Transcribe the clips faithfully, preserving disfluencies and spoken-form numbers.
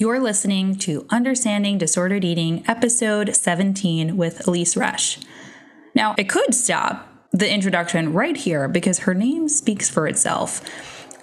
You're listening to Understanding Disordered Eating, episode seventeen with Elyse Resch. Now, I could stop the introduction right here because her name speaks for itself.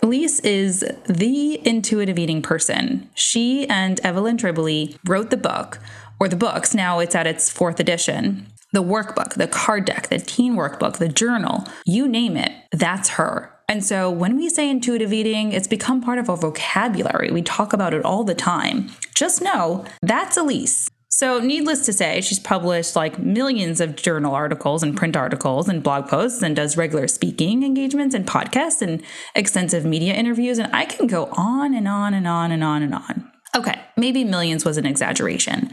Elyse is the intuitive eating person. She and Evelyn Tribole wrote the book, or the books, now it's at its fourth edition, the workbook, the card deck, the teen workbook, the journal, you name it, that's her. And so when we say intuitive eating, it's become part of our vocabulary. We talk about it all the time. Just know that's Elyse. So needless to say, she's published like millions of journal articles and print articles and blog posts and does regular speaking engagements and podcasts and extensive media interviews. And I can go on and on and on and on and on. Okay, maybe millions was an exaggeration.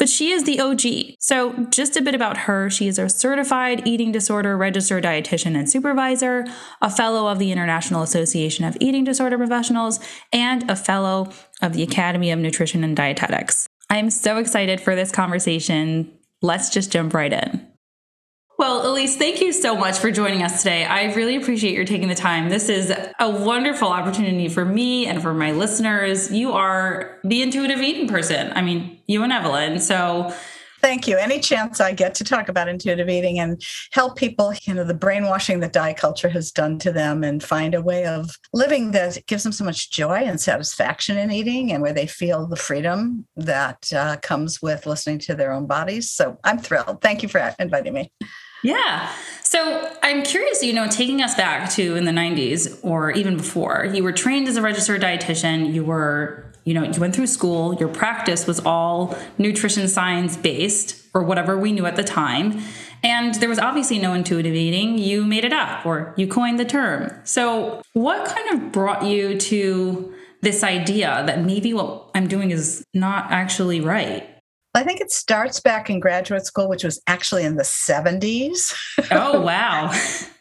But she is the O G. So just a bit about her. She is a certified eating disorder registered dietitian and supervisor, a fellow of the International Association of Eating Disorder Professionals, and a fellow of the Academy of Nutrition and Dietetics. I am so excited for this conversation. Let's just jump right in. Well, Elyse, thank you so much for joining us today. I really appreciate your taking the time. This is a wonderful opportunity for me and for my listeners. You are the intuitive eating person. I mean, you and Evelyn. So thank you. Any chance I get to talk about intuitive eating and help people, you know, the brainwashing that diet culture has done to them and find a way of living that gives them so much joy and satisfaction in eating and where they feel the freedom that uh, comes with listening to their own bodies. So I'm thrilled. Thank you for inviting me. Yeah. So I'm curious, you know, taking us back to in the nineties or even before, you were trained as a registered dietitian. You were, you know, you went through school. Your practice was all nutrition science based or whatever we knew at the time. And there was obviously no intuitive eating. You made it up or you coined the term. So what kind of brought you to this idea that maybe what I'm doing is not actually right? I think it starts back in graduate school, which was actually in the seventies. Oh, wow.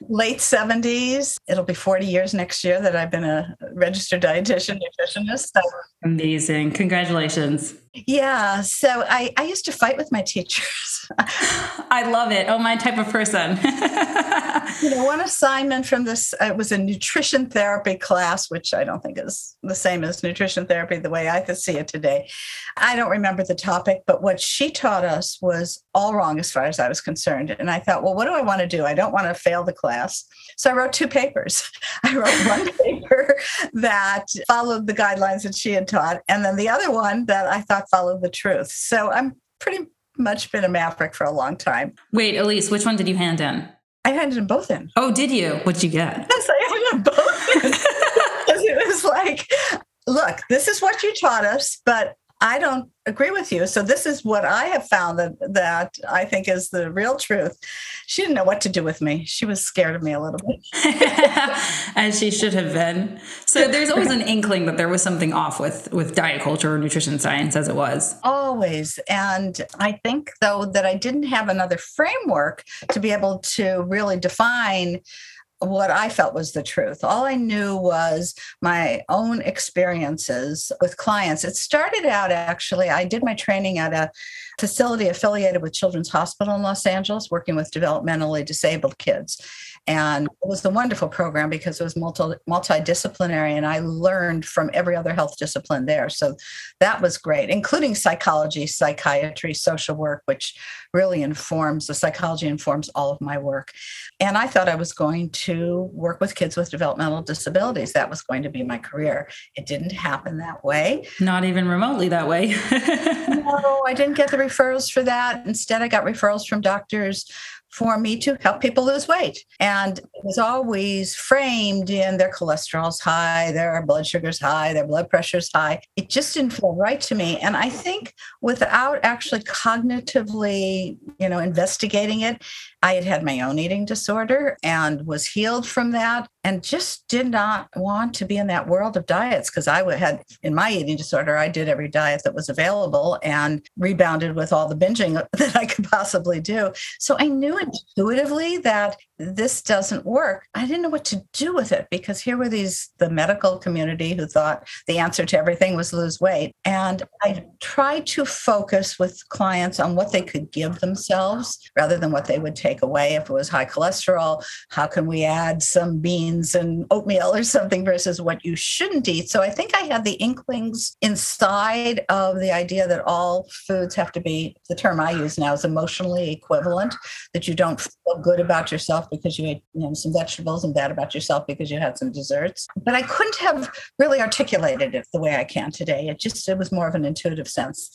Late seventies. It'll be forty years next year that I've been a registered dietitian, nutritionist. So. Amazing. Congratulations. Yeah. So I, I used to fight with my teachers. I love it. Oh, my type of person. You know, one assignment from this, it was a nutrition therapy class, which I don't think is the same as nutrition therapy the way I see it today. I don't remember the topic, but what she taught us was all wrong as far as I was concerned. And I thought, well, what do I want to do? I don't want to fail the class. So I wrote two papers. I wrote one paper that followed the guidelines that she had taught, and then the other one that I thought followed the truth. So I'm pretty much been a maverick for a long time. Wait, Elyse, which one did you hand in? I handed them both in. Oh, did you? What'd you get? Yes, I handed them both in. Because it was like, look, this is what you taught us, but I don't agree with you. So this is what I have found that, that I think is the real truth. She didn't know what to do with me. She was scared of me a little bit. As she should have been. So there's always an inkling that there was something off with, with diet culture or nutrition science as it was. Always. And I think, though, that I didn't have another framework to be able to really define what I felt was the truth. All I knew was my own experiences with clients. It started out, actually, I did my training at a facility affiliated with Children's Hospital in Los Angeles, working with developmentally disabled kids. And it was a wonderful program because it was multi, multidisciplinary, and I learned from every other health discipline there. So that was great, including psychology, psychiatry, social work, which really informs, the psychology informs all of my work. And I thought I was going to work with kids with developmental disabilities. That was going to be my career. It didn't happen that way. Not even remotely that way. No, I didn't get the referrals for that. Instead, I got referrals from doctors for me to help people lose weight. And it was always framed in their cholesterol's high, their blood sugar's high, their blood pressure's high. It just didn't feel right to me. And I think without actually cognitively, you know, investigating it, I had had my own eating disorder and was healed from that and just did not want to be in that world of diets because I had, in my eating disorder, I did every diet that was available and rebounded with all the binging that I could possibly do. So I knew intuitively that this doesn't work. I didn't know what to do with it because here were these, the medical community who thought the answer to everything was lose weight. And I tried to focus with clients on what they could give themselves rather than what they would take away. If it was high cholesterol, how can we add some beans and oatmeal or something versus what you shouldn't eat? So I think I had the inklings inside of the idea that all foods have to be, the term I use now is emotionally equivalent, that you don't feel good about yourself because you ate you know, some vegetables and bad about yourself because you had some desserts. But I couldn't have really articulated it the way I can today. It just, it was more of an intuitive sense.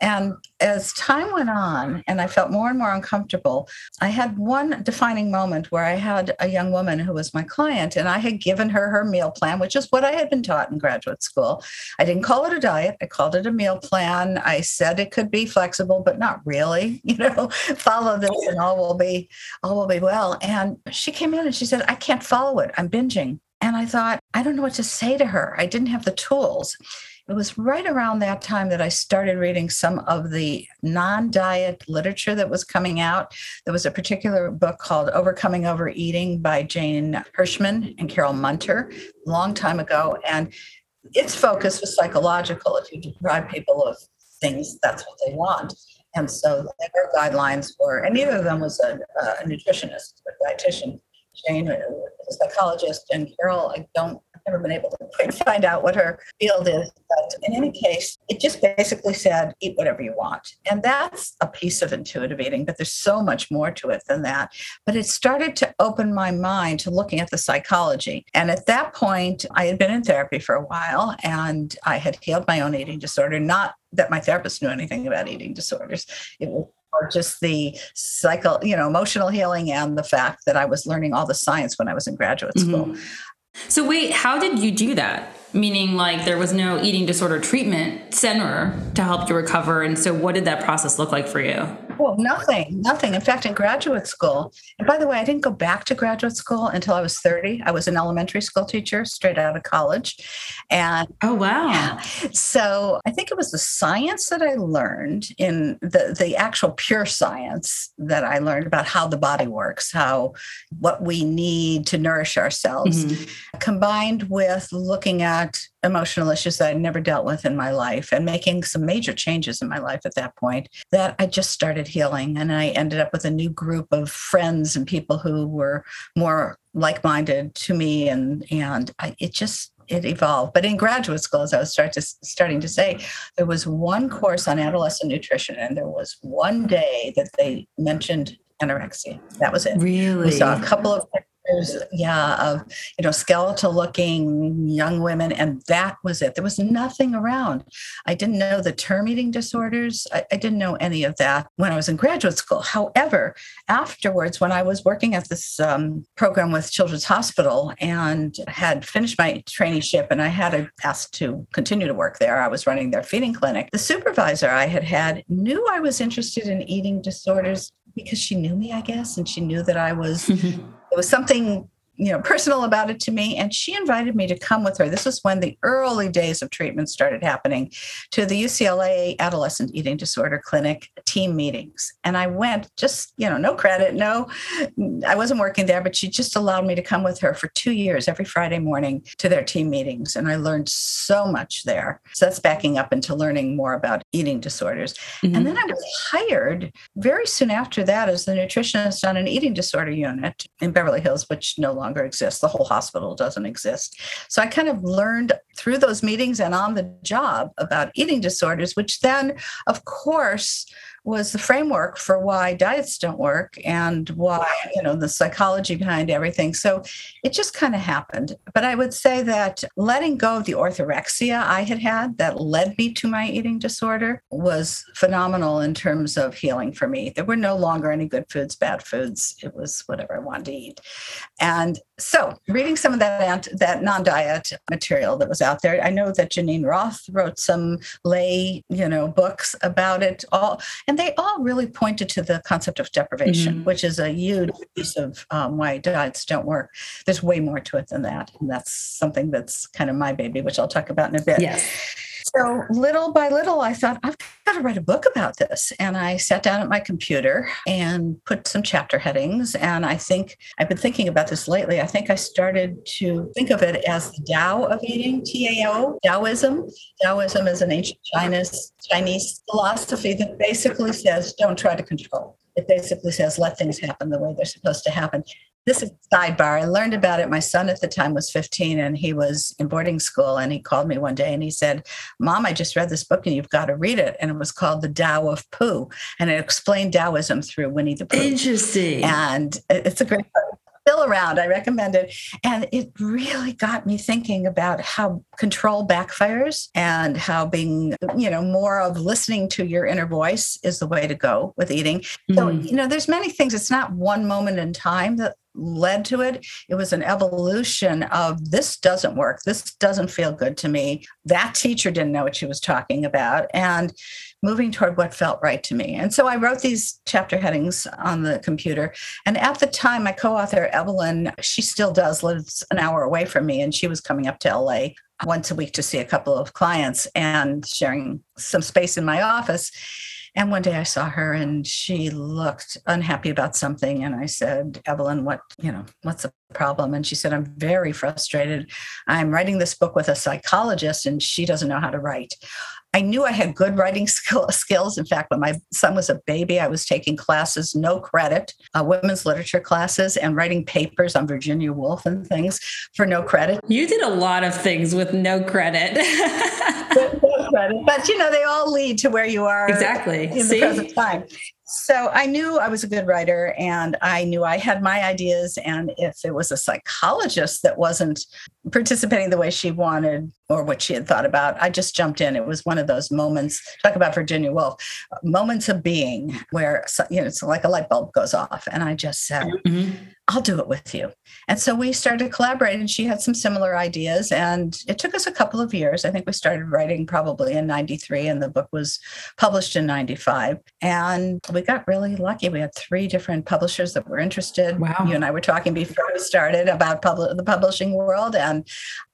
And as time went on and I felt more and more uncomfortable, I I had one defining moment where I had a young woman who was my client and I had given her her meal plan, which is what I had been taught in graduate school. I didn't call it a diet. I called it a meal plan. I said it could be flexible, but not really, you know, follow this and all will be, all will be well. And she came in and she said, I can't follow it. I'm binging. And I thought, I don't know what to say to her. I didn't have the tools. It was right around that time that I started reading some of the non-diet literature that was coming out. There was a particular book called Overcoming Overeating by Jane Hirschman and Carol Munter a long time ago. And its focus was psychological. If you deprive people of things, that's what they want. And so their guidelines were, and neither of them was a, a nutritionist, a dietitian. Jane is a psychologist, and Carol, I don't, I've never been able to quite find out what her field is. But in any case, it just basically said, eat whatever you want. And that's a piece of intuitive eating, but there's so much more to it than that. But it started to open my mind to looking at the psychology. And at that point, I had been in therapy for a while, and I had healed my own eating disorder. Not that my therapist knew anything about eating disorders. It was or just the psycho, you know, emotional healing and the fact that I was learning all the science when I was in graduate school. Mm-hmm. So wait, how did you do that? Meaning like there was no eating disorder treatment center to help you recover. And so what did that process look like for you? Well, nothing, nothing. In fact, in graduate school, and by the way, I didn't go back to graduate school until I was thirty. I was an elementary school teacher straight out of college. And oh, wow. Yeah, so I think it was the science that I learned in the, the actual pure science that I learned about how the body works, how what we need to nourish ourselves, mm-hmm. combined with looking at emotional issues that I'd never dealt with in my life and making some major changes in my life at that point that I just started healing. And I ended up with a new group of friends and people who were more like-minded to me. And, and I, it just, it evolved. But in graduate school, as I was start to, starting to say, there was one course on adolescent nutrition and there was one day that they mentioned anorexia. That was it. Really? We saw a couple of Yeah, of you know, skeletal-looking young women, and that was it. There was nothing around. I didn't know the term eating disorders. I, I didn't know any of that when I was in graduate school. However, afterwards, when I was working at this um, program with Children's Hospital and had finished my traineeship, and I had a, asked to continue to work there, I was running their feeding clinic. The supervisor I had had knew I was interested in eating disorders because she knew me, I guess, and she knew that I was. It was something, you know, personal about it to me. And she invited me to come with her. This was when the early days of treatment started happening, to the U C L A Adolescent Eating Disorder Clinic team meetings. And I went just, you know, no credit, no, I wasn't working there, but she just allowed me to come with her for two years, every Friday morning to their team meetings. And I learned so much there. So that's backing up into learning more about eating disorders. Mm-hmm. And then I was hired very soon after that as the nutritionist on an eating disorder unit in Beverly Hills, which no longer exists. The whole hospital doesn't exist. So I kind of learned through those meetings and on the job about eating disorders, which then, of course, was the framework for why diets don't work and why, you know, the psychology behind everything. So it just kind of happened. But I would say that letting go of the orthorexia I had had that led me to my eating disorder was phenomenal in terms of healing for me. There were no longer any good foods, bad foods. It was whatever I wanted to eat. And so reading some of that, that non-diet material that was out there, I know that Janine Roth wrote some lay, you know, books about it all. And they all really pointed to the concept of deprivation, mm-hmm. which is a huge piece of um, why diets don't work. There's way more to it than that. And that's something that's kind of my baby, which I'll talk about in a bit. Yes. So little by little, I thought, I've got to write a book about this. And I sat down at my computer and put some chapter headings. And I think I've been thinking about this lately. I think I started to think of it as the Tao of eating, T A O, Taoism. Taoism is an ancient Chinese, Chinese philosophy that basically says, don't try to control. It basically says, let things happen the way they're supposed to happen. This is a sidebar. I learned about it. My son at the time was fifteen and he was in boarding school, and he called me one day and he said, Mom, I just read this book and you've got to read it. And it was called The Tao of Pooh. And it explained Taoism through Winnie the Pooh. Interesting. And it's a great book. Still around, I recommend it. And it really got me thinking about how control backfires and how being, you know, more of listening to your inner voice is the way to go with eating. Mm-hmm. So, you know, there's many things. It's not one moment in time that led to it. It was an evolution of this doesn't work. This doesn't feel good to me. That teacher didn't know what she was talking about. And moving toward what felt right to me. And so I wrote these chapter headings on the computer. And at the time, my co-author, Evelyn, she still does, lives an hour away from me. And she was coming up to L A once a week to see a couple of clients and sharing some space in my office. And one day I saw her and she looked unhappy about something. And I said, Evelyn, what, you know, what's the problem? And she said, I'm very frustrated. I'm writing this book with a psychologist and she doesn't know how to write. I knew I had good writing skill, skills. In fact, when my son was a baby, I was taking classes, no credit, uh, women's literature classes, and writing papers on Virginia Woolf and things for no credit. You did a lot of things with no credit. with no credit. But, you know, they all lead to where you are exactly in See? the present time. So I knew I was a good writer, and I knew I had my ideas. And if it was a psychologist that wasn't participating the way she wanted or what she had thought about, I just jumped in. It was one of those moments, talk about Virginia Woolf, moments of being where, you know, it's like a light bulb goes off. And I just said, mm-hmm. I'll do it with you. And so we started collaborating. She had some similar ideas, and it took us a couple of years. I think we started writing probably in ninety-three, and the book was published in ninety-five. And we got really lucky. We had three different publishers that were interested. Wow. You and I were talking before we started about pub- the publishing world, and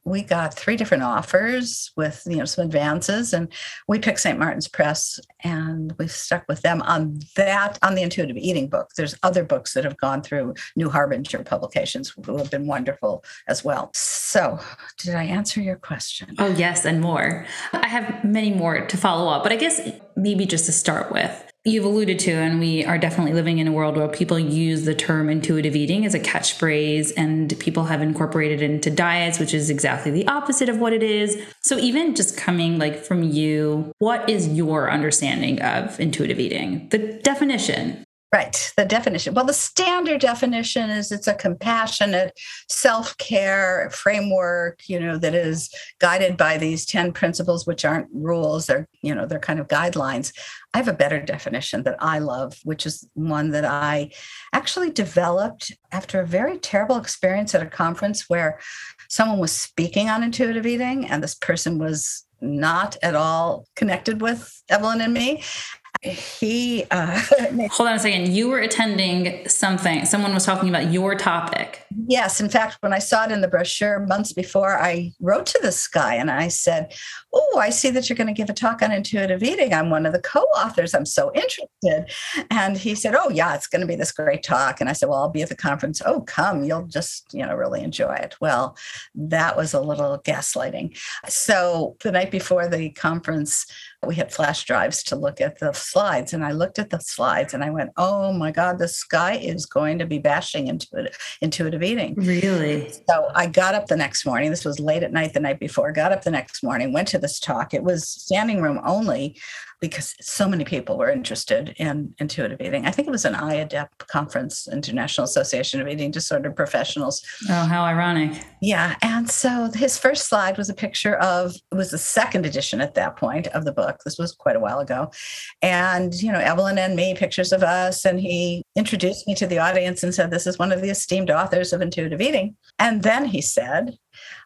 we got three different offers with, you know, some advances, and we picked Saint Martin's Press, and we've stuck with them on that, on the intuitive eating book. There's other books that have gone through New Harbinger publications who have been wonderful as well. So did I answer your question? Oh, yes, and more. I have many more to follow up, but I guess maybe just to start with, you've alluded to, and we are definitely living in a world where people use the term intuitive eating as a catchphrase, and people have incorporated it into diets, which is exactly the opposite of what it is. So even just coming like from you, what is your understanding of intuitive eating? The definition. Right. The definition. Well, the standard definition is it's a compassionate self-care framework, you know, that is guided by these ten principles, which aren't rules. They're, you know, they're kind of guidelines. I have a better definition that I love, which is one that I actually developed after a very terrible experience at a conference where someone was speaking on intuitive eating, and this person was not at all connected with Evelyn and me. He, uh, hold on a second. You were attending something. Someone was talking about your topic. Yes. In fact, when I saw it in the brochure months before, I wrote to this guy and I said, oh, I see that you're going to give a talk on intuitive eating. I'm one of the co-authors. I'm so interested. And he said, oh yeah, it's going to be this great talk. And I said, well, I'll be at the conference. Oh, come, you'll just, you know, really enjoy it. Well, that was a little gaslighting. So the night before the conference, we had flash drives to look at the slides. And I looked at the slides and I went, oh my God, this guy is going to be bashing intuitive, intuitive eating. Really? So I got up the next morning. This was late at night the night before. Got up the next morning, went to this talk. It was standing room only because so many people were interested in intuitive eating. I think it was an I A D E P conference, International Association of Eating Disorder Professionals. Oh, how ironic. Yeah. And so his first slide was a picture of, it was the second edition at that point of the book. This was quite a while ago. And, you know, Evelyn and me, pictures of us. And he introduced me to the audience and said, this is one of the esteemed authors of intuitive eating. And then he said,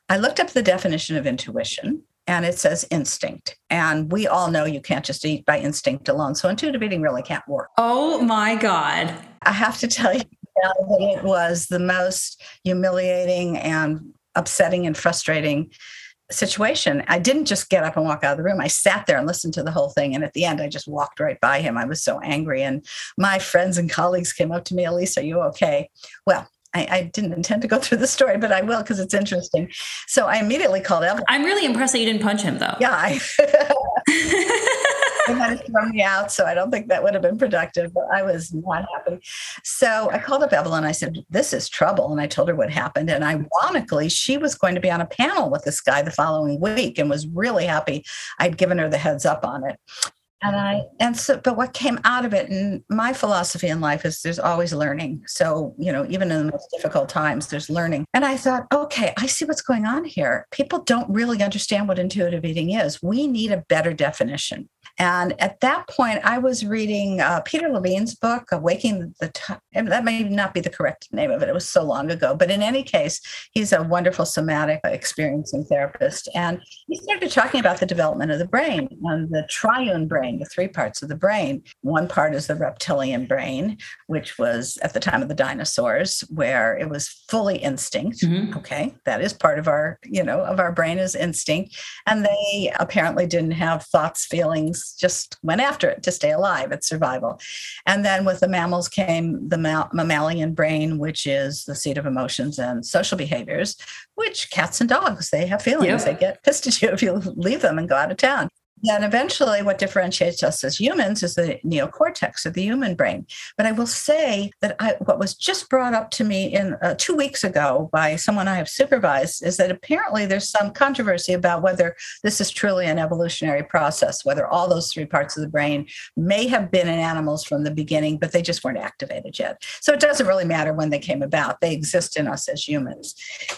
I looked up the definition of intuition. And it says instinct. And we all know you can't just eat by instinct alone. So intuitive eating really can't work. Oh my God. I have to tell you that it was the most humiliating and upsetting and frustrating situation. I didn't just get up and walk out of the room. I sat there and listened to the whole thing. And at the end, I just walked right by him. I was so angry. And my friends and colleagues came up to me, Elyse, are you okay? Well, I, I didn't intend to go through the story, but I will because it's interesting. So I immediately called Evelyn. I'm really impressed that you didn't punch him, though. Yeah. I, they might have thrown me out, so I don't think that would have been productive, but I was not happy. So I called up Evelyn. I said, this is trouble. And I told her what happened. And ironically, she was going to be on a panel with this guy the following week and was really happy I'd given her the heads up on it. And I, and so, but what came out of it, and my philosophy in life is there's always learning. So, you know, even in the most difficult times, there's learning. And I thought, okay, I see what's going on here. People don't really understand what intuitive eating is. We need a better definition. And at that point, I was reading uh, Peter Levine's book, Awakening the T- that may not be the correct name of it. It was so long ago. But in any case, he's a wonderful somatic experiencing therapist. And he started talking about the development of the brain and the triune brain, the three parts of the brain. One part is the reptilian brain, which was at the time of the dinosaurs, where it was fully instinct. Mm-hmm. Okay, that is part of our, you know, of our brain is instinct. And they apparently didn't have thoughts, feelings, just went after it to stay alive. It's survival. And then with the mammals came the ma- mammalian brain, which is the seat of emotions and social behaviors, which cats and dogs, they have feelings. Yeah. They get pissed at you if you leave them and go out of town. Then eventually what differentiates us as humans is the neocortex of the human brain. But I will say that I, what was just brought up to me in uh, two weeks ago by someone I have supervised is that apparently there's some controversy about whether this is truly an evolutionary process, whether all those three parts of the brain may have been in animals from the beginning, but they just weren't activated yet. So it doesn't really matter when they came about. They exist in us as humans.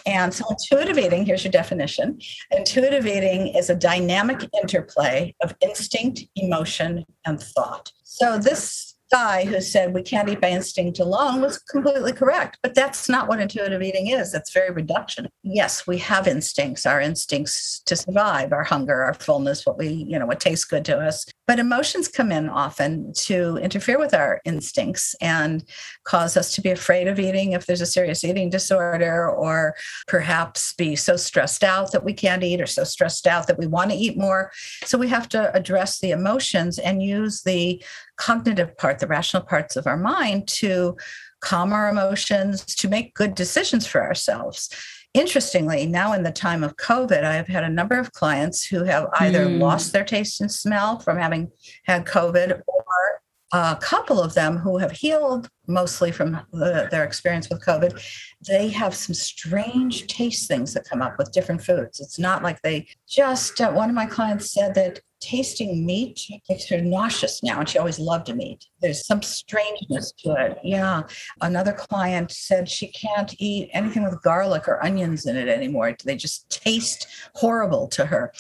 And so intuitive eating, here's your definition. Intuitive eating is a dynamic interplay of instinct, emotion, and thought. So this guy who said we can't eat by instinct alone was completely correct, but that's not what intuitive eating is. That's very reduction. Yes, we have instincts, our instincts to survive, our hunger, our fullness, what we, you know, what tastes good to us. But emotions come in often to interfere with our instincts and cause us to be afraid of eating if there's a serious eating disorder, or perhaps be so stressed out that we can't eat, or so stressed out that we want to eat more. So we have to address the emotions and use the cognitive part, the rational parts of our mind, to calm our emotions, to make good decisions for ourselves. Interestingly, now in the time of COVID, I have had a number of clients who have either mm. lost their taste and smell from having had COVID, or a couple of them who have healed mostly from the, their experience with COVID. They have some strange taste things that come up with different foods. It's not like they just, uh, one of my clients said that tasting meat makes her nauseous now, and she always loved to meat. There's some strangeness to it. Yeah. Another client said she can't eat anything with garlic or onions in it anymore. They just taste horrible to her.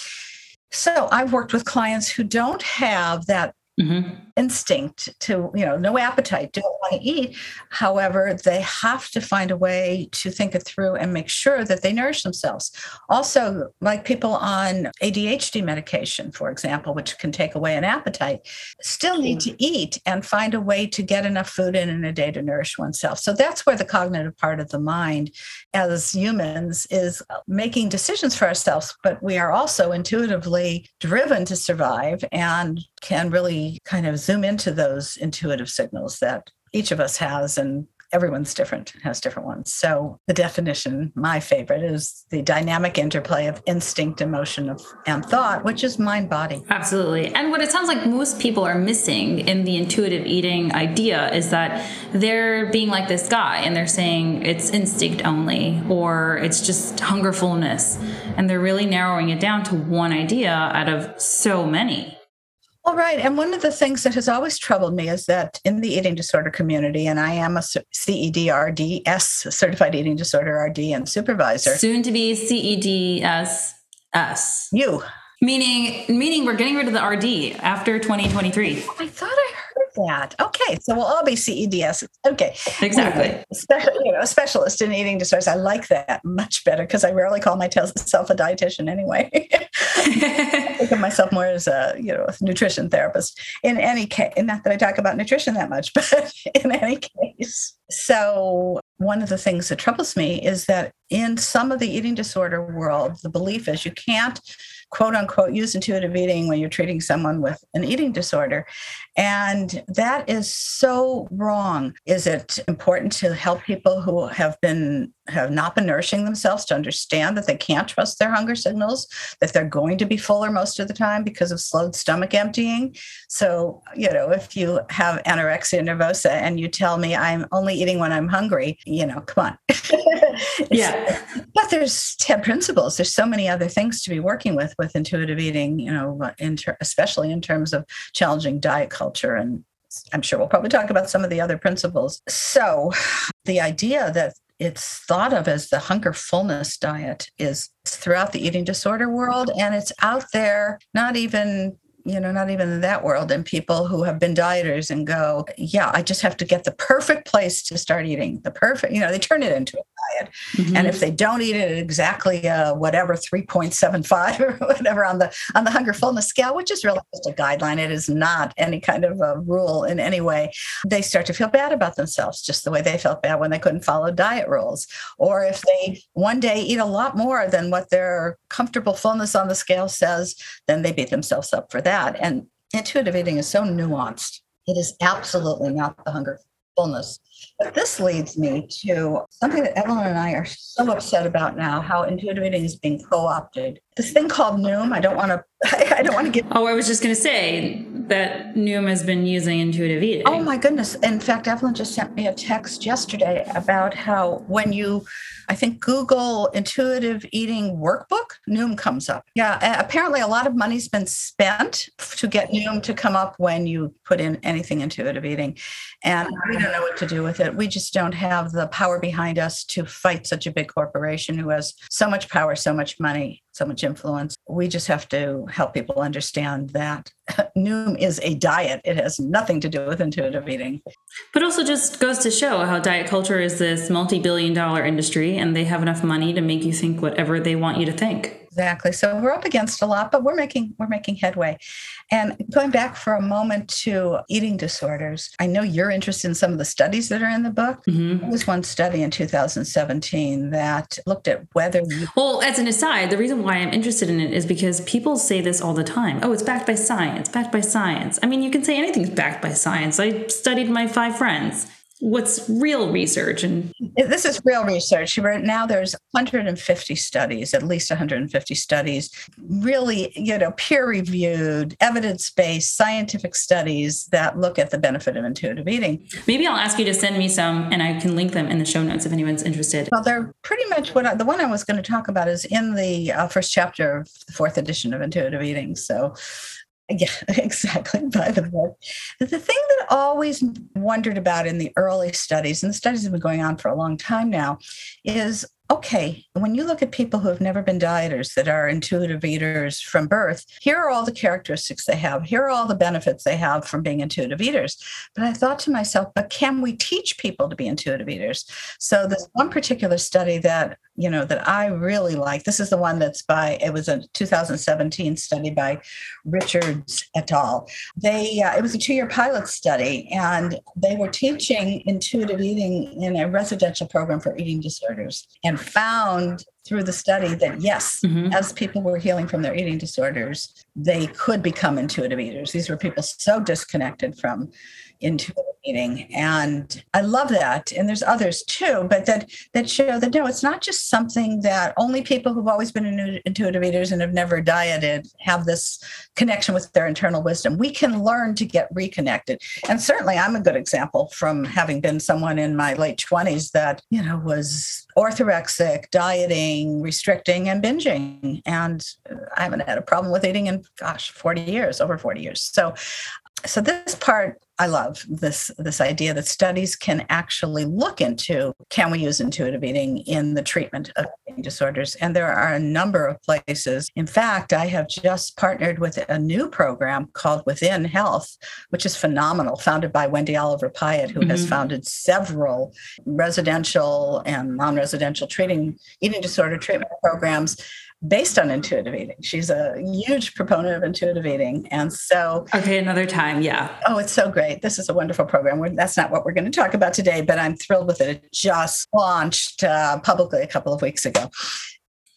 So I've worked with clients who don't have that mm-hmm. instinct to, you know, no appetite, don't want to eat. However, they have to find a way to think it through and make sure that they nourish themselves. Also, like people on A D H D medication, for example, which can take away an appetite, still need to eat and find a way to get enough food in in a day to nourish oneself. So that's where the cognitive part of the mind as humans is making decisions for ourselves, but we are also intuitively driven to survive and can really kind of zoom into those intuitive signals that each of us has and everyone's different, has different ones. So the definition, my favorite, is the dynamic interplay of instinct, emotion, of, and thought, which is mind-body. Absolutely. And what it sounds like most people are missing in the intuitive eating idea is that they're being like this guy and they're saying it's instinct only, or it's just hungerfulness. And they're really narrowing it down to one idea out of so many. All right. And one of the things that has always troubled me is that in the eating disorder community, and I am a C E D R D S, certified eating disorder R D and supervisor. Soon to be C E D S S. You. Meaning, meaning we're getting rid of the R D after twenty twenty-three. Oh, I thought I heard that. Okay. So we'll all be C E D S. Okay. Exactly. Anyway, special, you know, a specialist in eating disorders. I like that much better because I rarely call myself a dietitian anyway. I think of myself more as a, you know, a nutrition therapist in any case, and not that I talk about nutrition that much, but in any case. So one of the things that troubles me is that in some of the eating disorder world, the belief is you can't, quote unquote, use intuitive eating when you're treating someone with an eating disorder. And that is so wrong. Is it important to help people who have been, have not been nourishing themselves to understand that they can't trust their hunger signals, that they're going to be fuller most of the time because of slowed stomach emptying? So, you know, if you have anorexia nervosa and you tell me I'm only eating when I'm hungry, you know, come on. Yeah. But there's ten principles. There's so many other things to be working with, with intuitive eating, you know, in ter- especially in terms of challenging diet culture. And I'm sure we'll probably talk about some of the other principles. So the idea that it's thought of as the hunger fullness diet is throughout the eating disorder world. And it's out there, not even, you know, not even in that world, and people who have been dieters and go, yeah, I just have to get the perfect place to start eating, the perfect, you know, they turn it into a diet. Mm-hmm. And if they don't eat it at exactly uh, whatever, three point seven five or whatever on the on the hunger fullness scale, which is really just a guideline, it is not any kind of a rule in any way, they start to feel bad about themselves, just the way they felt bad when they couldn't follow diet rules. Or if they one day eat a lot more than what their comfortable fullness on the scale says, then they beat themselves up for that. And intuitive eating is so nuanced. It is absolutely not the hunger fullness. But this leads me to something that Evelyn and I are so upset about now, how intuitive eating is being co-opted. This thing called Noom, I don't want to, I don't want to give. Oh, I was just going to say that Noom has been using intuitive eating. Oh my goodness. In fact, Evelyn just sent me a text yesterday about how when you, I think, Google intuitive eating workbook, Noom comes up. Yeah. Apparently a lot of money's been spent to get Noom to come up when you put in anything intuitive eating. And we don't know what to do with it. We just don't have the power behind us to fight such a big corporation who has so much power, so much money, so much influence. We just have to help people understand that Noom is a diet. It has nothing to do with intuitive eating. But also just goes to show how diet culture is this multi-billion dollar industry, and they have enough money to make you think whatever they want you to think. Exactly. So we're up against a lot, but we're making we're making headway. And going back for a moment to eating disorders, I know you're interested in some of the studies that are in the book. Mm-hmm. There was one study in two thousand seventeen that looked at whether... You- well, as an aside, the reason why I'm interested in it is because people say this all the time. Oh, it's backed by science, backed by science. I mean, you can say anything's backed by science. I studied my five friends. What's real research? And this is real research. Now there's one hundred fifty studies, at least one hundred fifty studies, really, you know, peer-reviewed, evidence-based scientific studies that look at the benefit of intuitive eating. Maybe I'll ask you to send me some, and I can link them in the show notes if anyone's interested. Well, they're pretty much what I, the one I was going to talk about is in the uh, first chapter of the fourth edition of Intuitive Eating. So. Yeah, exactly. By the way, the thing that I always wondered about in the early studies, and the studies have been going on for a long time now, is, okay, when you look at people who have never been dieters that are intuitive eaters from birth, here are all the characteristics they have. Here are all the benefits they have from being intuitive eaters. But I thought to myself, but can we teach people to be intuitive eaters? So there's one particular study that, you know, that I really like. This is the one that's by, it was a two thousand seventeen study by Richards et al. They, uh, it was a two-year pilot study, and they were teaching intuitive eating in a residential program for eating disorders. And found through the study that, yes, mm-hmm. as people were healing from their eating disorders, they could become intuitive eaters. These were people so disconnected from intuitive eating. And I love that. And there's others too, but that, that show that, no, it's not just something that only people who've always been intuitive eaters and have never dieted have this connection with their internal wisdom. We can learn to get reconnected. And certainly I'm a good example from having been someone in my late twenties that, you know, was orthorexic, dieting, restricting, and binging. And I haven't had a problem with eating in, gosh, forty years, over forty years. So So this part, I love this, this idea that studies can actually look into, can we use intuitive eating in the treatment of eating disorders? And there are a number of places. In fact, I have just partnered with a new program called Within Health, which is phenomenal, founded by Wendy Oliver Pyatt, who mm-hmm. has founded several residential and non-residential treating eating disorder treatment programs based on intuitive eating. She's a huge proponent of intuitive eating. And so... Okay, another time, yeah. Oh, it's so great. This is a wonderful program. We're, that's not what we're going to talk about today, but I'm thrilled with it. It just launched uh, publicly a couple of weeks ago.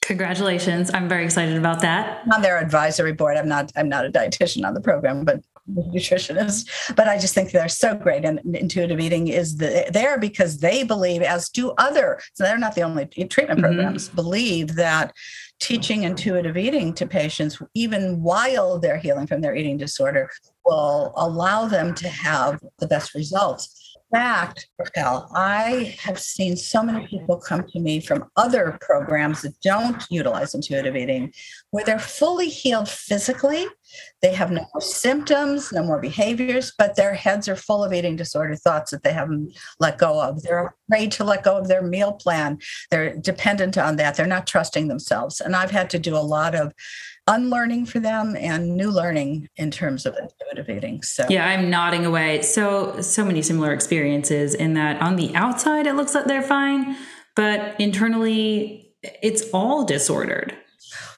Congratulations. I'm very excited about that. I'm on their advisory board. I'm not, I'm not a dietitian on the program, but nutritionist, but I just think they're so great. And intuitive eating is the, there because they believe, as do other, so they're not the only treatment programs, mm-hmm. believe that teaching intuitive eating to patients, even while they're healing from their eating disorder, will allow them to have the best results. In fact, Raquel, I have seen so many people come to me from other programs that don't utilize intuitive eating, where they're fully healed physically. They have no more symptoms, no more behaviors, but their heads are full of eating disorder thoughts that they haven't let go of. They're afraid to let go of their meal plan. They're dependent on that. They're not trusting themselves. And I've had to do a lot of unlearning for them and new learning in terms of intuitive eating. So yeah, I'm nodding away. So, so many similar experiences in that on the outside, it looks like they're fine, but internally it's all disordered.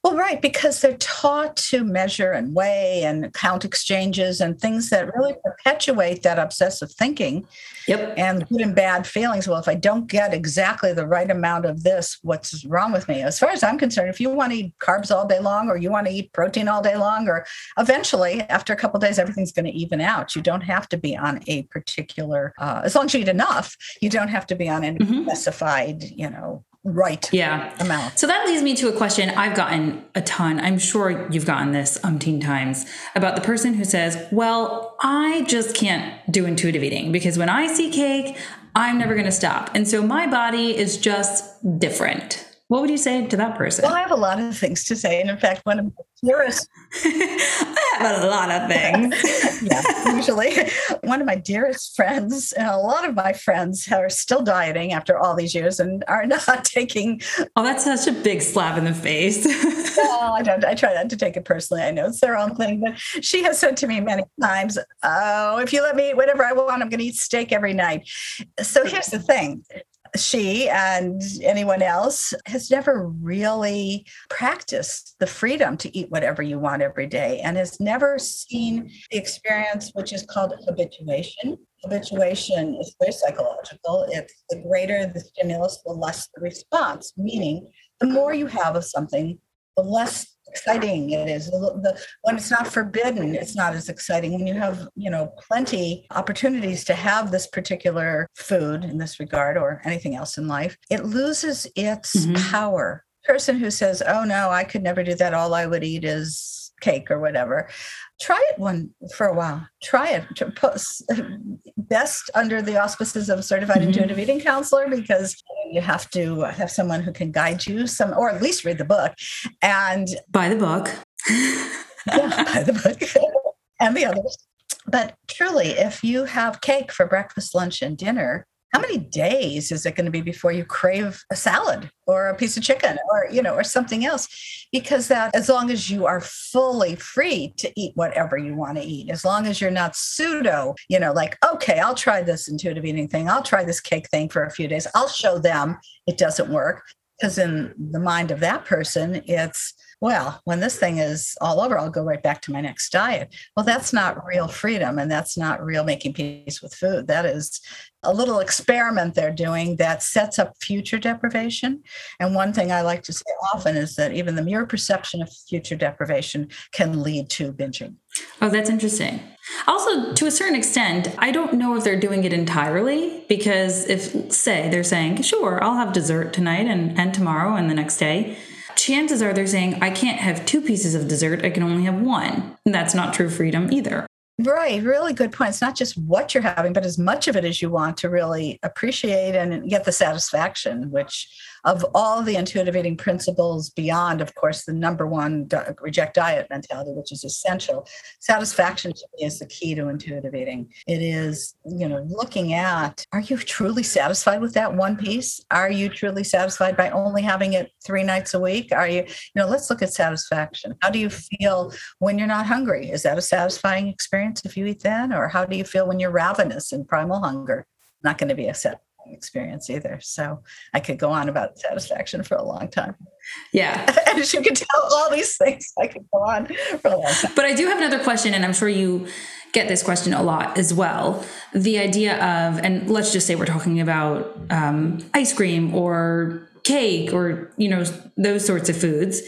Well, right, because they're taught to measure and weigh and count exchanges and things that really perpetuate that obsessive thinking. Yep. And good and bad feelings. Well, if I don't get exactly the right amount of this, what's wrong with me? As far as I'm concerned, if you want to eat carbs all day long, or you want to eat protein all day long, or eventually after a couple of days, everything's going to even out. You don't have to be on a particular, uh, as long as you eat enough, you don't have to be on any mm-hmm. specified, you know, right yeah. amount. So that leads me to a question I've gotten a ton. I'm sure you've gotten this umpteen times about the person who says, well, I just can't do intuitive eating because when I see cake, I'm never going to stop. And so my body is just different. What would you say to that person? Well, I have a lot of things to say. And in fact, one of my dearest... I have a lot of things. yeah, usually. One of my dearest friends, and a lot of my friends are still dieting after all these years and are not taking... Oh, that's such a big slap in the face. well, I don't. I try not to take it personally. I know it's their own thing. But she has said to me many times, oh, if you let me eat whatever I want, I'm going to eat steak every night. So here's the thing. She and anyone else has never really practiced the freedom to eat whatever you want every day and has never seen the experience, which is called habituation. Habituation is very psychological. It's the greater the stimulus, the less the response, meaning the more you have of something, the less exciting it is. The, the, when it's not forbidden, it's not as exciting. When you have, you know, plenty opportunities to have this particular food in this regard or anything else in life, it loses its mm-hmm. power. Person who says, oh no, I could never do that. All I would eat is cake or whatever. Try it one for a while. Try it to post, best under the auspices of a certified mm-hmm. intuitive eating counselor, because you have to have someone who can guide you some, or at least read the book and buy the book. yeah, buy the book and the others. But truly, if you have cake for breakfast, lunch, and dinner, how many days is it going to be before you crave a salad or a piece of chicken or, you know, or something else? Because that, as long as you are fully free to eat whatever you want to eat, as long as you're not pseudo, you know, like, okay, I'll try this intuitive eating thing. I'll try this cake thing for a few days. I'll show them it doesn't work. Because in the mind of that person, it's, well, when this thing is all over, I'll go right back to my next diet. Well, that's not real freedom, and that's not real making peace with food. That is a little experiment they're doing that sets up future deprivation. And one thing I like to say often is that even the mere perception of future deprivation can lead to binging. Oh, that's interesting. Also, to a certain extent, I don't know if they're doing it entirely, because if, say, they're saying, sure, I'll have dessert tonight and, and tomorrow and the next day, chances are they're saying, I can't have two pieces of dessert. I can only have one. And that's not true freedom either. Right. Really good point. It's not just what you're having, but as much of it as you want to really appreciate and get the satisfaction, which of all the intuitive eating principles beyond, of course, the number one di- reject diet mentality, which is essential. Satisfaction to me is the key to intuitive eating. It is, you know, looking at, are you truly satisfied with that one piece? Are you truly satisfied by only having it three nights a week? Are you, you know, let's look at satisfaction. How do you feel when you're not hungry? Is that a satisfying experience if you eat that? Or how do you feel when you're ravenous and primal hunger? Not going to be a satisfying experience either. So I could go on about satisfaction for a long time. Yeah. As you can tell, all these things, I could go on for a long time. But I do have another question, and I'm sure you get this question a lot as well. The idea of, and let's just say we're talking about um, ice cream or cake or, you know, those sorts of foods.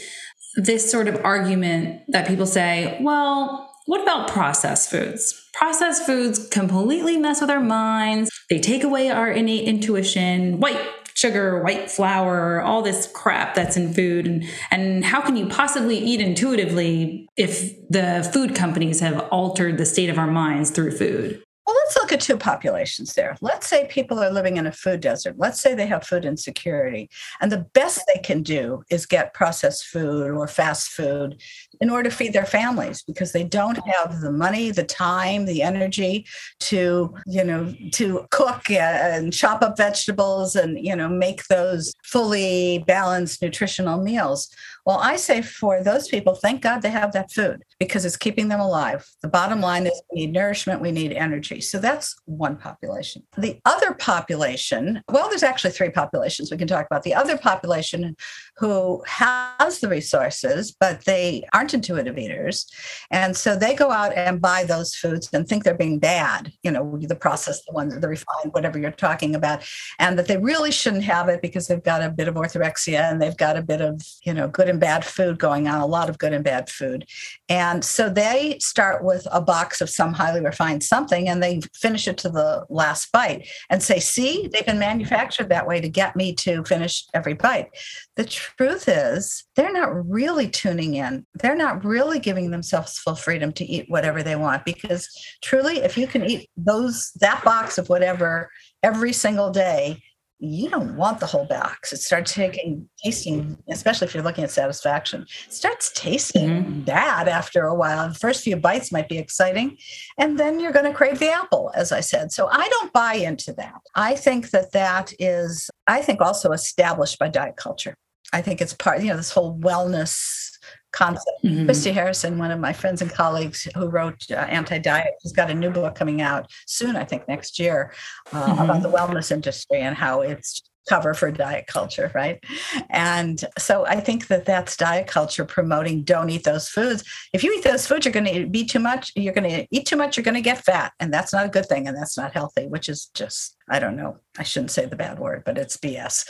This sort of argument that people say, well, what about processed foods? Processed foods completely mess with our minds. They take away our innate intuition, white sugar, white flour, all this crap that's in food. And, and how can you possibly eat intuitively if the food companies have altered the state of our minds through food? Well, let's look at two populations there. Let's say people are living in a food desert. Let's say they have food insecurity. And the best they can do is get processed food or fast food in order to feed their families, because they don't have the money, the time, the energy to, you know, to cook and chop up vegetables and, you know, make those fully balanced nutritional meals. Well, I say for those people, thank God they have that food, because it's keeping them alive. The bottom line is we need nourishment, we need energy. So that's one population. The other population, well, there's actually three populations we can talk about. The other population who has the resources, but they aren't intuitive eaters. And so they go out and buy those foods and think they're being bad, you know, the processed, the ones, the refined, whatever you're talking about, and that they really shouldn't have it because they've got a bit of orthorexia and they've got a bit of, you know, good and bad food going on, a lot of good and bad food. And so they start with a box of some highly refined something, and they finish it to the last bite and say, see, they've been manufactured that way to get me to finish every bite. The truth is, they're not really tuning in. They're not really giving themselves full freedom to eat whatever they want, because truly, if you can eat those, that box of whatever every single day, you don't want the whole box. It starts taking, tasting, especially if you're looking at satisfaction, it starts tasting mm-hmm. bad after a while. The first few bites might be exciting, and then you're going to crave the apple, as I said. So I don't buy into that. I think that that is, I think also established by diet culture. I think it's part, you know, this whole wellness concept. Mm-hmm. Christy Harrison, one of my friends and colleagues who wrote uh, Anti-Diet, she's got a new book coming out soon, I think next year, uh, mm-hmm. about the wellness industry and how it's cover for diet culture, right? And so I think that that's diet culture promoting don't eat those foods. If you eat those foods, you're going to be too much, you're going to eat too much, you're going to get fat. And that's not a good thing. And that's not healthy, which is just, I don't know, I shouldn't say the bad word, but it's B S.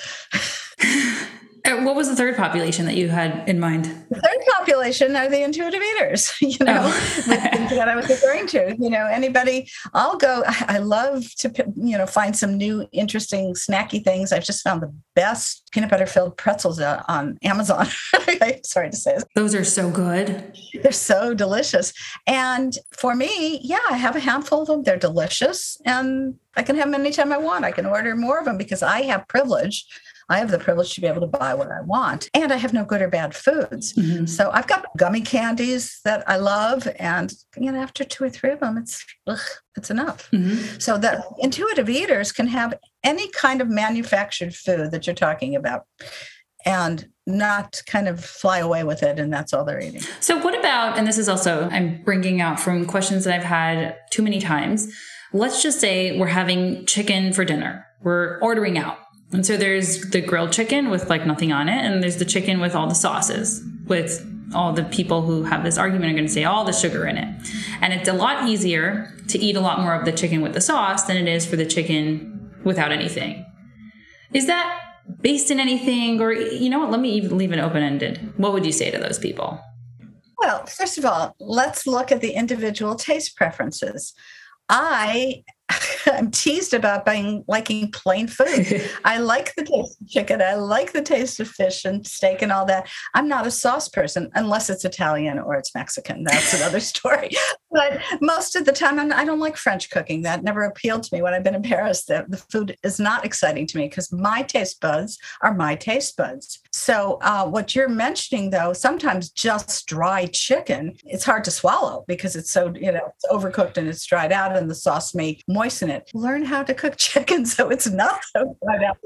What was the third population that you had in mind? The third population are the intuitive eaters, you know, oh. that I was referring to. You know, anybody, I'll go, I love to, you know, find some new, interesting, snacky things. I've just found the best peanut butter filled pretzels on Amazon. Sorry to say. Those are so good. They're so delicious. And for me, yeah, I have a handful of them. They're delicious. And I can have them anytime I want. I can order more of them because I have privilege. I have the privilege to be able to buy what I want, and I have no good or bad foods. Mm-hmm. So I've got gummy candies that I love, and you know, after two or three of them, it's ugh, it's enough. Mm-hmm. So that intuitive eaters can have any kind of manufactured food that you're talking about, and not kind of fly away with it, and that's all they're eating. So what about? And this is also I'm bringing out from questions that I've had too many times. Let's just say we're having chicken for dinner. We're ordering out. And so there's the grilled chicken with like nothing on it. And there's the chicken with all the sauces with all the people who have this argument are going to say all the sugar in it. And it's a lot easier to eat a lot more of the chicken with the sauce than it is for the chicken without anything. Is that based in anything? Or, you know what, let me even leave it open-ended. What would you say to those people? Well, first of all, let's look at the individual taste preferences. I am teased about being, liking plain food. I like the taste of chicken. I like the taste of fish and steak and all that. I'm not a sauce person, unless it's Italian or it's Mexican. That's another story. But most of the time, I'm, I don't like French cooking. That never appealed to me when I've been in Paris. The, the food is not exciting to me because my taste buds are my taste buds. So uh, what you're mentioning, though, sometimes just dry chicken, it's hard to swallow because it's so, you know, it's overcooked and it's dried out and the sauce may moisten it. Learn how to cook chicken so it's not so dried out.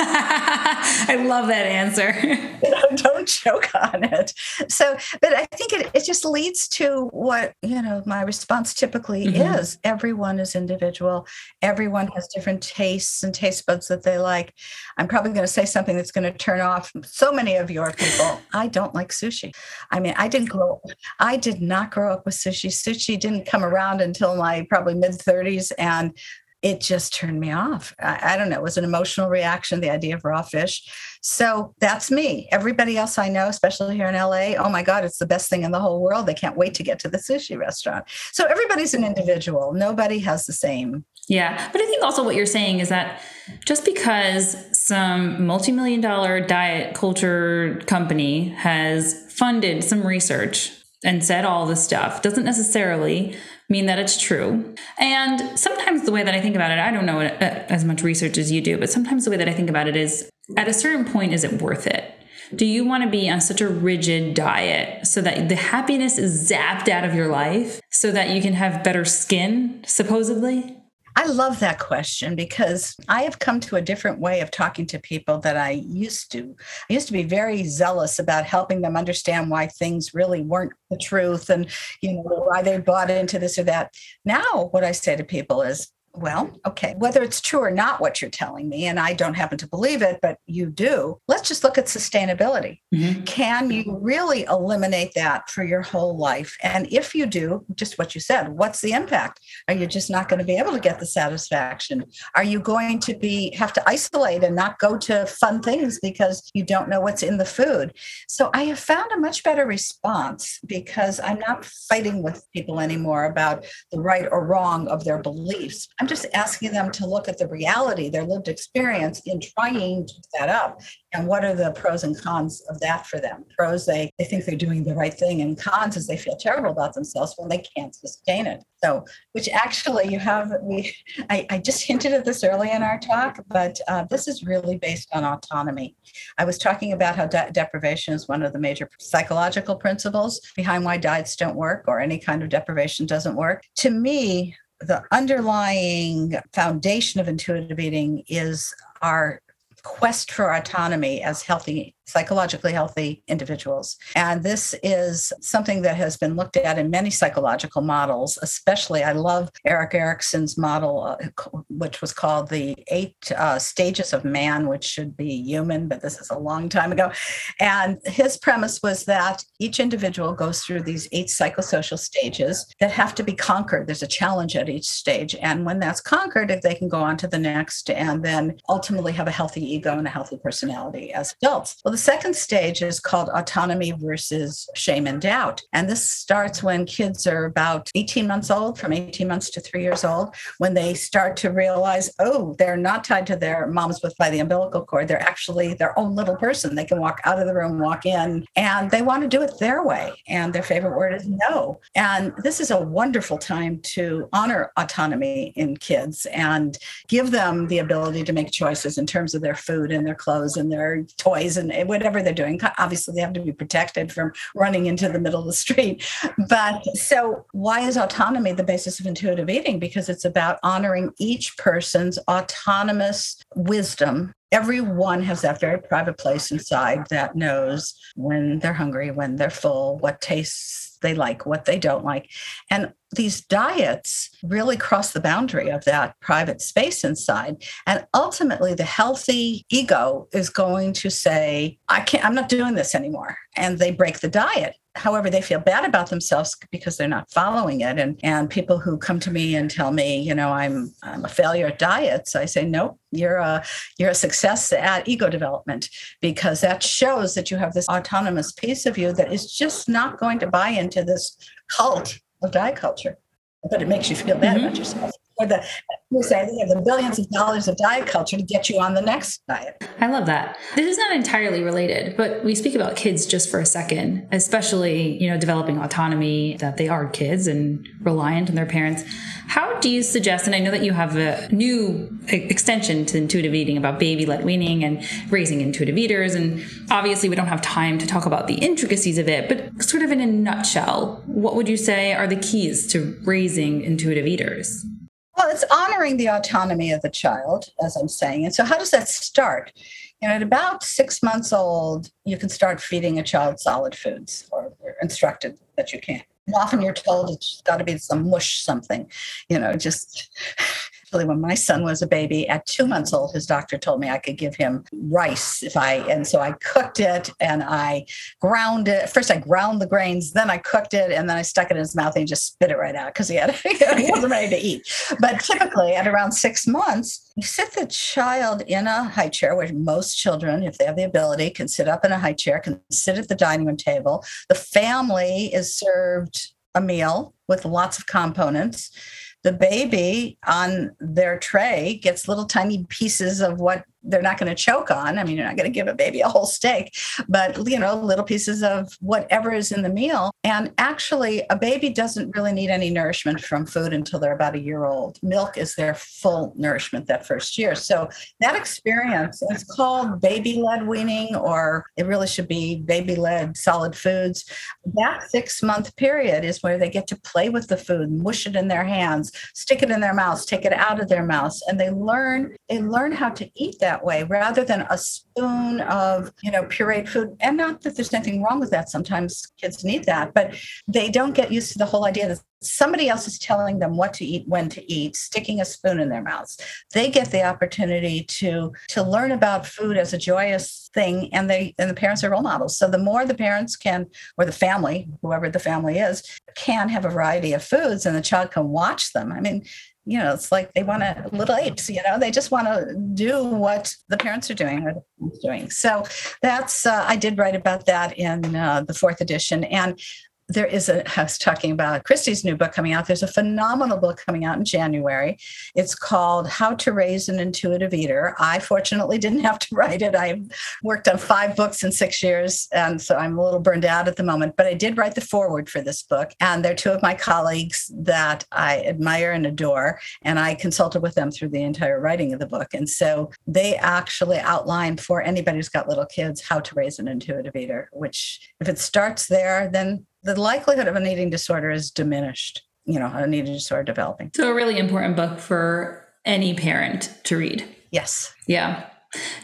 I love that answer. You know, don't choke on it. So, but I think it, it just leads to what, you know, my response typically mm-hmm. is. Everyone is individual. Everyone has different tastes and taste buds that they like. I'm probably going to say something that's going to turn off so many of your people. I don't like sushi. I mean, I didn't grow, I did not grow up with sushi. Sushi didn't come around until my probably mid thirties, and it just turned me off. I, I don't know. It was an emotional reaction, the idea of raw fish. So that's me. Everybody else I know, especially here in L A, oh my God, it's the best thing in the whole world. They can't wait to get to the sushi restaurant. So everybody's an individual. Nobody has the same. Yeah. But I think also what you're saying is that just because some multi-million dollar diet culture company has funded some research and said all this stuff doesn't necessarily mean that it's true. And sometimes the way that I think about it, I don't know as much research as you do, but sometimes the way that I think about it is, at a certain point, is it worth it? Do you want to be on such a rigid diet so that the happiness is zapped out of your life so that you can have better skin, supposedly? I love that question because I have come to a different way of talking to people that I used to. I used to be very zealous about helping them understand why things really weren't the truth and, you know, why they bought into this or that. Now, what I say to people is, well, okay, whether it's true or not what you're telling me, and I don't happen to believe it, but you do, let's just look at sustainability. Mm-hmm. Can you really eliminate that for your whole life? And if you do, just what you said, what's the impact? Are you just not going to be able to get the satisfaction? Are you going to be have to isolate and not go to fun things because you don't know what's in the food? So I have found a much better response because I'm not fighting with people anymore about the right or wrong of their beliefs. I'm I'm just asking them to look at the reality, their lived experience in trying to set that up. And what are the pros and cons of that for them? Pros, they, they think they're doing the right thing, and cons is they feel terrible about themselves when they can't sustain it. So, which actually you have, we, I, I just hinted at this early in our talk, but uh, this is really based on autonomy. I was talking about how de- deprivation is one of the major psychological principles behind why diets don't work or any kind of deprivation doesn't work. To me, the underlying foundation of intuitive eating is our quest for autonomy as healthy, psychologically healthy individuals. And this is something that has been looked at in many psychological models, especially I love Erik Erikson's model, uh, which was called the eight uh, stages of man, which should be human, but this is a long time ago. And his premise was that each individual goes through these eight psychosocial stages that have to be conquered. There's a challenge at each stage. And when that's conquered, if they can go on to the next and then ultimately have a healthy ego and a healthy personality as adults. Well, the second stage is called autonomy versus shame and doubt. And this starts when kids are about eighteen months old, from eighteen months to three years old, when they start to realize, oh, they're not tied to their moms with by the umbilical cord. They're actually their own little person. They can walk out of the room, walk in, and they want to do it their way. And their favorite word is no. And this is a wonderful time to honor autonomy in kids and give them the ability to make choices in terms of their food and their clothes and their toys and whatever they're doing. Obviously, they have to be protected from running into the middle of the street. But so why is autonomy the basis of intuitive eating? Because it's about honoring each person's autonomous wisdom Everyone has that very private place inside that knows when they're hungry, when they're full, what tastes they like, what they don't like. And these diets really cross the boundary of that private space inside. And ultimately, the healthy ego is going to say, I can't, I'm not doing this anymore. And they break the diet. However, they feel bad about themselves because they're not following it. And and people who come to me and tell me, you know, I'm I'm a failure at diets, I say, nope, you're a you're a success at ego development, because that shows that you have this autonomous piece of you that is just not going to buy into this cult of diet culture. But it makes you feel bad mm-hmm. about yourself. Or the, you say they have the billions of dollars of diet culture to get you on the next diet. I love that. This is not entirely related, but we speak about kids just for a second, especially, you know, developing autonomy, that they are kids and reliant on their parents. How do you suggest, and I know that you have a new extension to intuitive eating about baby-led weaning and raising intuitive eaters, and obviously we don't have time to talk about the intricacies of it, but sort of in a nutshell, what would you say are the keys to raising intuitive eaters? Well, it's honoring the autonomy of the child, as I'm saying. And so how does that start? You know, at about six months old, you can start feeding a child solid foods, or you're instructed that you can. And often you're told it's got to be some mush something, you know, just... When my son was a baby at two months old, his doctor told me I could give him rice if I, and so I cooked it and I ground it. First I ground the grains, then I cooked it, and then I stuck it in his mouth and he just spit it right out because he had, he wasn't ready to eat. But typically at around six months, you sit the child in a high chair, where most children, if they have the ability, can sit up in a high chair, can sit at the dining room table. The family is served a meal with lots of components. The baby on their tray gets little tiny pieces of what they're not going to choke on. I mean, you're not going to give a baby a whole steak, but, you know, little pieces of whatever is in the meal. And actually, a baby doesn't really need any nourishment from food until they're about a year old. Milk is their full nourishment that first year. So that experience, it's called baby-led weaning, or it really should be baby-led solid foods. That six-month period is where they get to play with the food, mush it in their hands, stick it in their mouths, take it out of their mouths, and they learn, they learn how to eat that way, rather than a spoon of, you know, pureed food. And not that there's anything wrong with that. Sometimes kids need that, but they don't get used to the whole idea that somebody else is telling them what to eat, when to eat, sticking a spoon in their mouths. They get the opportunity to, to learn about food as a joyous thing, and they, and the parents are role models. So the more the parents can, or the family, whoever the family is, can have a variety of foods, and the child can watch them. I mean, you know, it's like they want to, little apes, you know, they just want to do what the parents are doing or the parents are doing. So that's, uh, I did write about that in uh, the fourth edition. And there is a, I was talking about Christy's new book coming out. There's a phenomenal book coming out in January. It's called How to Raise an Intuitive Eater. I fortunately didn't have to write it. I worked on five books in six years. And so I'm a little burned out at the moment, but I did write the foreword for this book. And they're two of my colleagues that I admire and adore. And I consulted with them through the entire writing of the book. And so they actually outline for anybody who's got little kids how to raise an intuitive eater, which if it starts there, then the likelihood of an eating disorder is diminished, you know, an eating disorder developing. So a really important book for any parent to read. Yes. Yeah.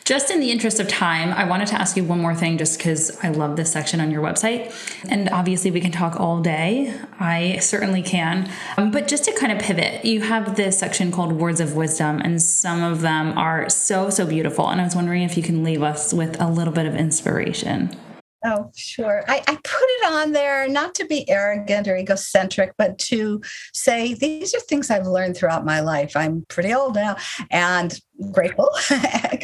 Just in the interest of time, I wanted to ask you one more thing, just because I love this section on your website. And obviously we can talk all day. I certainly can. Um, but just to kind of pivot, you have this section called Words of Wisdom, and some of them are so, so beautiful. And I was wondering if you can leave us with a little bit of inspiration. Oh, sure. I, I put it on there not to be arrogant or egocentric, but to say these are things I've learned throughout my life. I'm pretty old now and grateful,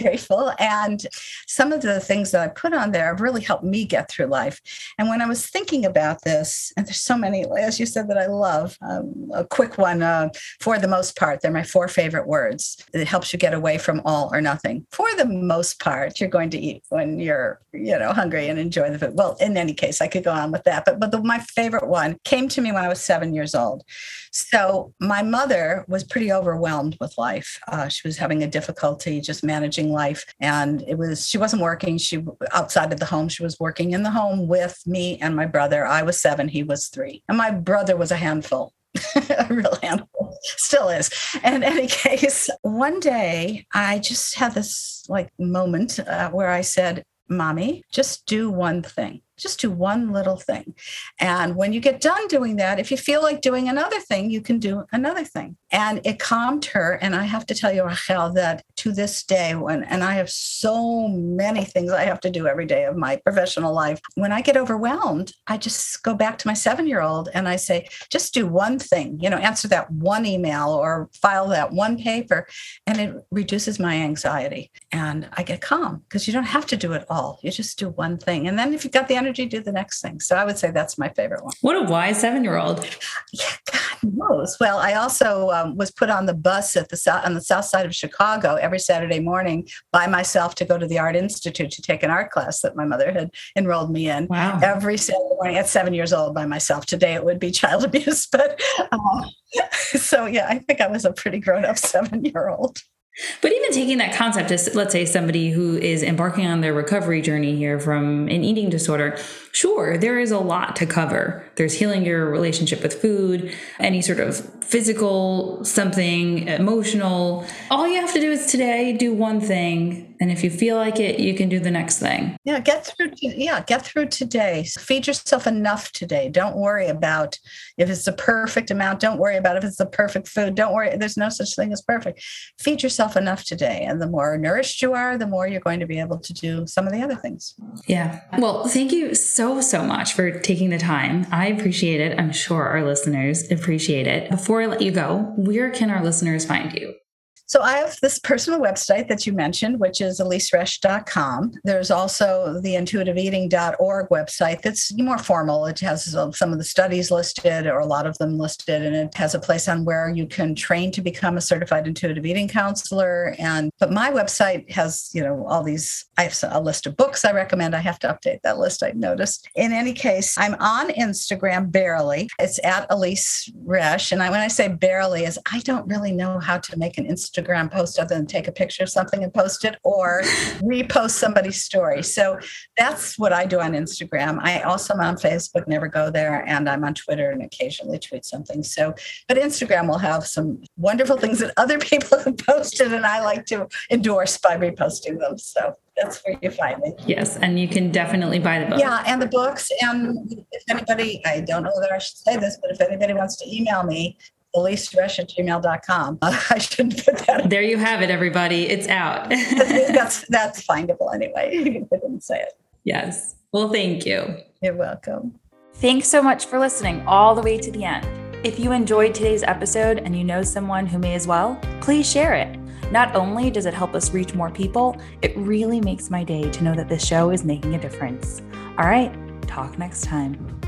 grateful. And some of the things that I put on there have really helped me get through life. And when I was thinking about this, and there's so many, as you said, that I love, um, a quick one, uh, for the most part, they're my four favorite words. It helps you get away from all or nothing. For the most part, you're going to eat when you're, you know, hungry and enjoy the food. Well, in any case, I could go on with that. But, but the, my favorite one came to me when I was seven years old. So my mother was pretty overwhelmed with life. Uh, she was having a difficulty just managing life. And it was, she wasn't working. She outside of the home, she was working in the home with me and my brother. I was seven, he was three. And my brother was a handful, a real handful. still is. And in any case, one day I just had this like moment uh, where I said, Mommy, just do one thing. Just do one little thing. And when you get done doing that, if you feel like doing another thing, you can do another thing. And it calmed her. And I have to tell you, Rachel, that to this day, when, and I have so many things I have to do every day of my professional life, when I get overwhelmed, I just go back to my seven-year-old and I say, just do one thing, you know, answer that one email or file that one paper. And it reduces my anxiety. And I get calm because you don't have to do it all. You just do one thing. And then if you've got the energy, do the next thing. So I would say that's my favorite one. What a wise seven-year-old. Yeah, God knows. Well, I also um, was put on the bus at the so- on the south side of Chicago every Saturday morning by myself to go to the Art Institute to take an art class that my mother had enrolled me in. Wow. Every Saturday morning at seven years old by myself. Today it would be child abuse. But um, so, yeah, I think I was a pretty grown-up seven-year-old. But even taking that concept as, let's say, somebody who is embarking on their recovery journey here from an eating disorder, sure, there is a lot to cover. There's healing your relationship with food, any sort of physical, something emotional. All you have to do is today do one thing. And if you feel like it, you can do the next thing. Yeah, get through. Yeah, get through today. Feed yourself enough today. Don't worry about if it's the perfect amount. Don't worry about if it's the perfect food. Don't worry. There's no such thing as perfect. Feed yourself enough today. And the more nourished you are, the more you're going to be able to do some of the other things. Yeah. Well, thank you so, so much for taking the time. I appreciate it. I'm sure our listeners appreciate it. Before I let you go, where can our listeners find you? So I have this personal website that you mentioned, which is elise resch dot com. There's also the intuitive eating dot org website that's more formal. It has some of the studies listed or a lot of them listed, and it has a place on where you can train to become a certified intuitive eating counselor. And but my website has, you know, all these, I have a list of books I recommend. I have to update that list, I've noticed. In any case, I'm on Instagram barely. It's at Elyse Resch. And I, when I say barely is I don't really know how to make an Instagram Instagram post other than take a picture of something and post it or repost somebody's story. So that's what I do on Instagram. I also am on Facebook, never go there. And I'm on Twitter and occasionally tweet something. So, but Instagram will have some wonderful things that other people have posted and I like to endorse by reposting them. So that's where you find me. Yes. And you can definitely buy the book. Yeah. And the books. And if anybody, I don't know whether I should say this, but if anybody wants to email me, elise resch at gmail dot com. Uh, I shouldn't put that. There you have it, everybody. It's out. that's that's findable anyway. I didn't say it. Yes. Well, thank you. You're welcome. Thanks so much for listening all the way to the end. If you enjoyed today's episode and you know someone who may as well, please share it. Not only does it help us reach more people, it really makes my day to know that this show is making a difference. All right. Talk next time.